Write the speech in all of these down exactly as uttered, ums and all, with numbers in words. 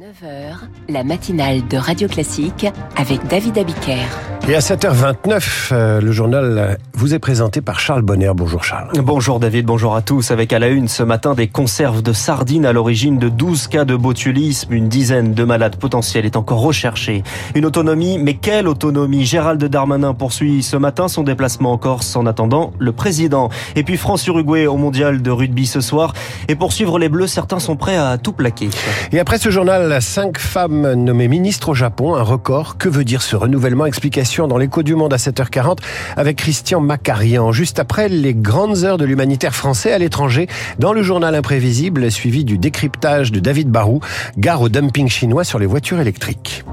neuf heures, la matinale de Radio Classique avec David Abiker. Et à sept heures vingt-neuf, euh, le journal vous est présenté par Charles Bonner. Bonjour Charles. Bonjour David, bonjour à tous. Avec à la une ce matin des conserves de sardines à l'origine de douze cas de botulisme. Une dizaine de malades potentiels est encore recherchée. Une autonomie, mais quelle autonomie ? Gérald Darmanin poursuit ce matin son déplacement en Corse en attendant le président. Et puis France-Uruguay au mondial de rugby ce soir. Et pour suivre les Bleus, certains sont prêts à tout plaquer. Et après ce journal, cinq femmes nommées ministres au Japon, un record. Que veut dire ce renouvellement ? Explication dans l'écho du monde à sept heures quarante avec Christian Makarian. Juste après les grandes heures de l'humanitaire français à l'étranger, dans le journal imprévisible, suivi du décryptage de David Barou, gare au dumping chinois sur les voitures électriques.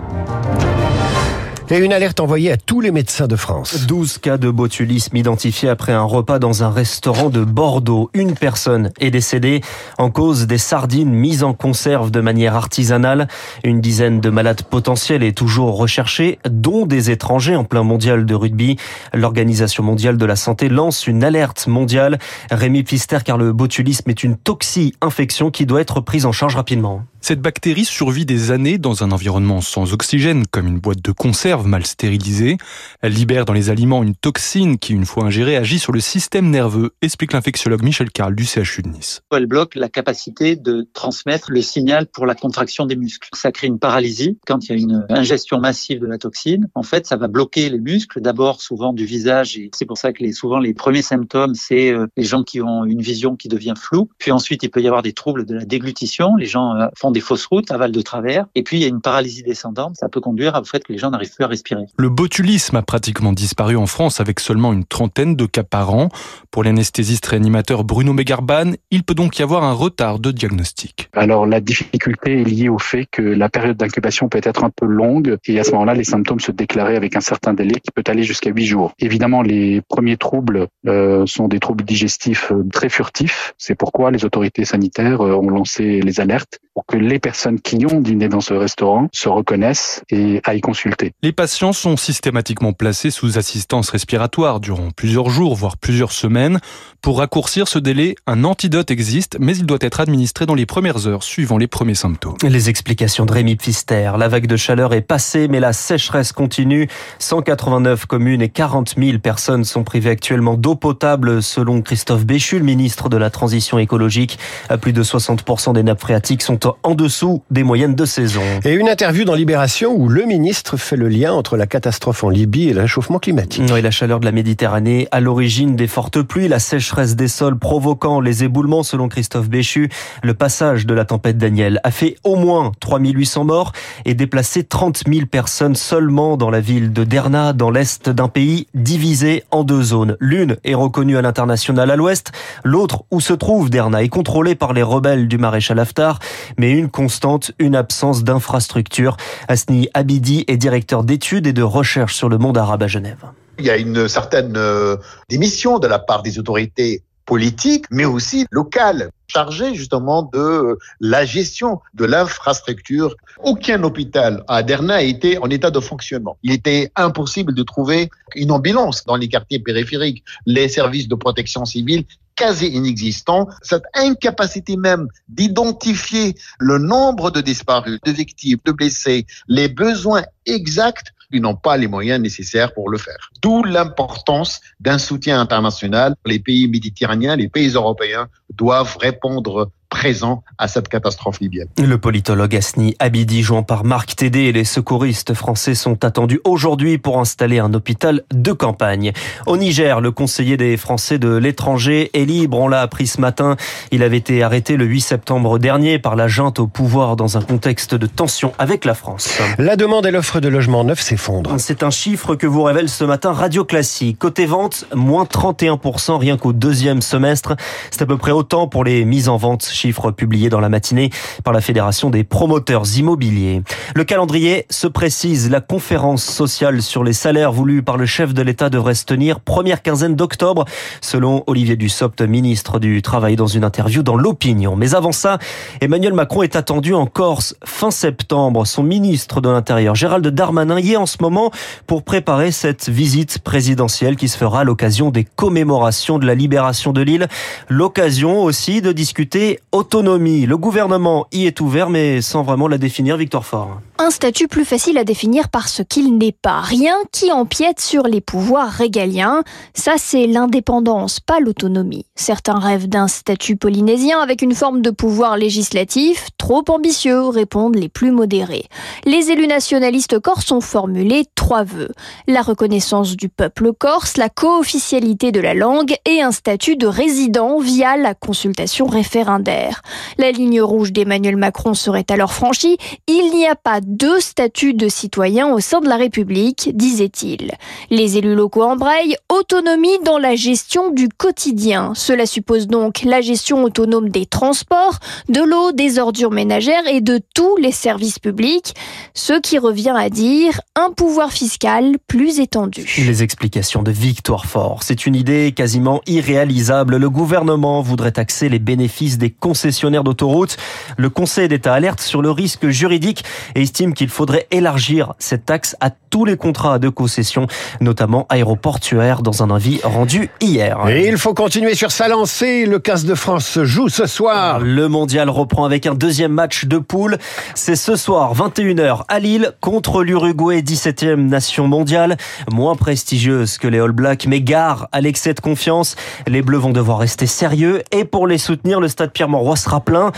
Et une alerte envoyée à tous les médecins de France. douze cas de botulisme identifiés après un repas dans un restaurant de Bordeaux. Une personne est décédée en cause des sardines mises en conserve de manière artisanale. Une dizaine de malades potentiels est toujours recherchée, dont des étrangers en plein mondial de rugby. L'Organisation mondiale de la santé lance une alerte mondiale. Rémi Pfister, car le botulisme est une toxi-infection qui doit être prise en charge rapidement. Cette bactérie survit des années dans un environnement sans oxygène, comme une boîte de conserve mal stérilisée. Elle libère dans les aliments une toxine qui, une fois ingérée, agit sur le système nerveux, explique l'infectiologue Michel Carle du C H U de Nice. Elle bloque la capacité de transmettre le signal pour la contraction des muscles. Ça crée une paralysie. Quand il y a une ingestion massive de la toxine, en fait, ça va bloquer les muscles, d'abord souvent du visage. Et c'est pour ça que les, souvent les premiers symptômes, c'est les gens qui ont une vision qui devient floue. Puis ensuite, il peut y avoir des troubles de la déglutition. Les gens font des fausses routes, avalent de travers, et puis il y a une paralysie descendante, ça peut conduire au fait que les gens n'arrivent plus à respirer. Le botulisme a pratiquement disparu en France avec seulement une trentaine de cas par an. Pour l'anesthésiste réanimateur Bruno Mégarban, il peut donc y avoir un retard de diagnostic. Alors la difficulté est liée au fait que la période d'incubation peut être un peu longue, et à ce moment-là, les symptômes se déclaraient avec un certain délai qui peut aller jusqu'à huit jours. Évidemment, les premiers troubles euh, sont des troubles digestifs très furtifs, c'est pourquoi les autorités sanitaires ont lancé les alertes pour que les personnes qui ont dîné dans ce restaurant se reconnaissent et aillent consulter. Les patients sont systématiquement placés sous assistance respiratoire durant plusieurs jours, voire plusieurs semaines. Pour raccourcir ce délai, un antidote existe, mais il doit être administré dans les premières heures, suivant les premiers symptômes. Les explications de Rémi Pfister. La vague de chaleur est passée, mais la sécheresse continue. cent quatre-vingt-neuf communes et quarante mille personnes sont privées actuellement d'eau potable, selon Christophe Béchu, le ministre de la Transition écologique. À plus de soixante pour cent des nappes phréatiques sont en en dessous des moyennes de saison. Et une interview dans Libération où le ministre fait le lien entre la catastrophe en Libye et le réchauffement climatique. Et la chaleur de la Méditerranée à l'origine des fortes pluies, la sécheresse des sols provoquant les éboulements selon Christophe Béchu. Le passage de la tempête Daniel a fait au moins trois mille huit cents morts et déplacé trente mille personnes seulement dans la ville de Derna, dans l'est d'un pays divisé en deux zones. L'une est reconnue à l'international à l'ouest, l'autre où se trouve Derna est contrôlée par les rebelles du maréchal Haftar, mais une Une constante, une absence d'infrastructure. Asni Abidi est directeur d'études et de recherche sur le monde arabe à Genève. Il y a une certaine euh, démission de la part des autorités politiques, mais aussi locales, chargées justement de euh, la gestion de l'infrastructure. Aucun hôpital à Derna a été en état de fonctionnement. Il était impossible de trouver une ambulance dans les quartiers périphériques. Les services de protection civile quasi inexistant, cette incapacité même d'identifier le nombre de disparus, de victimes, de blessés, les besoins exacts, ils n'ont pas les moyens nécessaires pour le faire. D'où l'importance d'un soutien international. Les pays méditerranéens, les pays européens doivent répondre présent à cette catastrophe libyenne. Le politologue Asni Abidi, joint par Marc Tédé, et les secouristes français sont attendus aujourd'hui pour installer un hôpital de campagne. Au Niger, le conseiller des Français de l'étranger est libre, on l'a appris ce matin. Il avait été arrêté le huit septembre dernier par la junte au pouvoir dans un contexte de tension avec la France. La demande et l'offre de logements neufs s'effondrent. C'est un chiffre que vous révèle ce matin Radio Classique. Côté vente, moins trente et un pour cent rien qu'au deuxième semestre. C'est à peu près autant pour les mises en vente. Chiffre publié dans la matinée par la Fédération des promoteurs immobiliers. Le calendrier se précise. La conférence sociale sur les salaires voulue par le chef de l'État devrait se tenir première quinzaine d'octobre, selon Olivier Dussopt, ministre du Travail, dans une interview dans l'Opinion. Mais avant ça, Emmanuel Macron est attendu en Corse fin septembre. Son ministre de l'Intérieur, Gérald Darmanin, y est en ce moment pour préparer cette visite présidentielle qui se fera à l'occasion des commémorations de la libération de l'île. L'occasion aussi de discuter autonomie. Le gouvernement y est ouvert, mais sans vraiment la définir, Victor Fort. Un statut plus facile à définir parce qu'il n'est pas rien qui empiète sur les pouvoirs régaliens. Ça, c'est l'indépendance, pas l'autonomie. Certains rêvent d'un statut polynésien avec une forme de pouvoir législatif trop ambitieux, répondent les plus modérés. Les élus nationalistes corses ont formulé trois vœux. La reconnaissance du peuple corse, la co-officialité de la langue et un statut de résident via la consultation référendaire. La ligne rouge d'Emmanuel Macron serait alors franchie. Il n'y a pas deux statuts de citoyens au sein de la République, disait-il. Les élus locaux embrayent autonomie dans la gestion du quotidien. Cela suppose donc la gestion autonome des transports, de l'eau, des ordures ménagères et de tous les services publics. Ce qui revient à dire un pouvoir fiscal plus étendu. Les explications de Victor Fort. C'est une idée quasiment irréalisable. Le gouvernement voudrait taxer les bénéfices des concessionnaires d'autoroutes. Le Conseil d'État alerte sur le risque juridique et estime qu'il faudrait élargir cette taxe à tous les contrats de concession, notamment aéroportuaires, dans un avis rendu hier. Et il faut continuer sur sa lancée. Le quinze de France joue ce soir. Le mondial reprend avec un deuxième match de poule. C'est ce soir, vingt et une heures, à Lille, contre l'Uruguay, dix-septième nation mondiale. Moins prestigieuse que les All Blacks, mais gare à l'excès de confiance. Les Bleus vont devoir rester sérieux. Et pour les soutenir, le stade Pierre-Mauroy sera plein.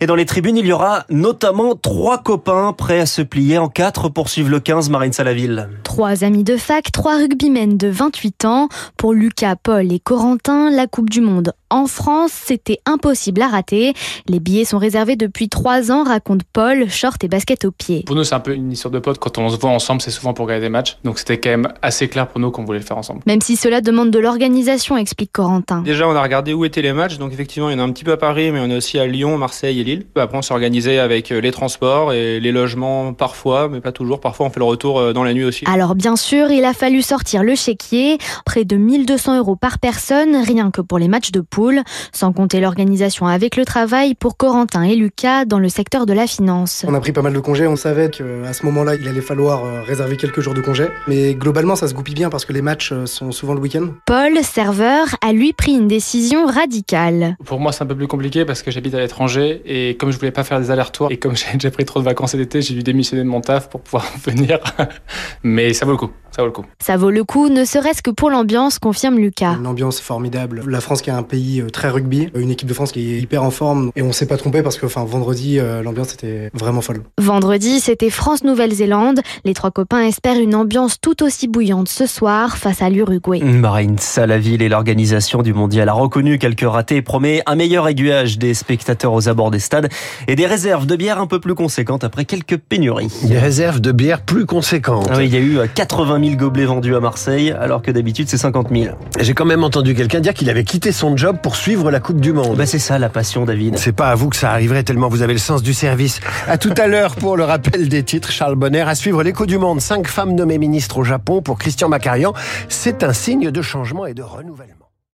Et dans les tribunes, il y aura notamment trois copains prêts à se plier en quatre pour suivre le quinze, Marine Salaville. Trois amis de fac, trois rugbymen de vingt-huit ans. Pour Lucas, Paul et Corentin, la Coupe du Monde en France, c'était impossible à rater. Les billets sont réservés depuis trois ans, raconte Paul, short et basket aux pieds. Pour nous, c'est un peu une histoire de potes. Quand on se voit ensemble, c'est souvent pour regarder des matchs. Donc c'était quand même assez clair pour nous qu'on voulait le faire ensemble. Même si cela demande de l'organisation, explique Corentin. Déjà, on a regardé où étaient les matchs. Donc effectivement, il y en a un petit peu à Paris, mais on est aussi à Lyon, Marseille et Lille. Après, on s'est organisé avec les transports et les logements parfois, mais pas toujours. Parfois, on fait le retour dans la nuit aussi. Alors bien sûr, il a fallu sortir le chéquier. Près de mille deux cents euros par personne, rien que pour les matchs de poule. Sans compter l'organisation avec le travail pour Corentin et Lucas dans le secteur de la finance. On a pris pas mal de congés, on savait qu'à ce moment-là, il allait falloir réserver quelques jours de congés. Mais globalement, ça se goupille bien parce que les matchs sont souvent le week-end. Paul, serveur, a lui pris une décision radicale. Pour moi, c'est un peu plus compliqué parce que j'habite à l'étranger et comme je voulais pas faire des allers-retours et comme j'ai déjà pris trop de vacances cet été, j'ai dû démissionner de mon taf pour pouvoir venir. Mais ça vaut le coup. Ça vaut le coup. Ça vaut le coup, ne serait-ce que pour l'ambiance, confirme Lucas. L'ambiance est formidable. La France qui est un pays très rugby, une équipe de France qui est hyper en forme et on s'est pas trompé parce que enfin, vendredi, l'ambiance était vraiment folle. Vendredi, c'était France-Nouvelle-Zélande. Les trois copains espèrent une ambiance tout aussi bouillante ce soir face à l'Uruguay. Marine Salaville et l'organisation du mondial a reconnu quelques ratés et promet un meilleur aiguillage des spectateurs aux abords des stades et des réserves de bière un peu plus conséquentes après quelques pénuries. Des réserves de bière plus conséquentes. Ah oui, il y a eu quatre-vingt mille gobelets vendus à Marseille, alors que d'habitude c'est cinquante mille. J'ai quand même entendu quelqu'un dire qu'il avait quitté son job pour suivre la Coupe du Monde. Ben c'est ça la passion, David. C'est pas à vous que ça arriverait tellement vous avez le sens du service. À tout à l'heure pour le rappel des titres, Charles Bonner. À suivre l'écho du monde. Cinq femmes nommées ministres au Japon pour Christian Makarian. C'est un signe de changement et de renouvellement.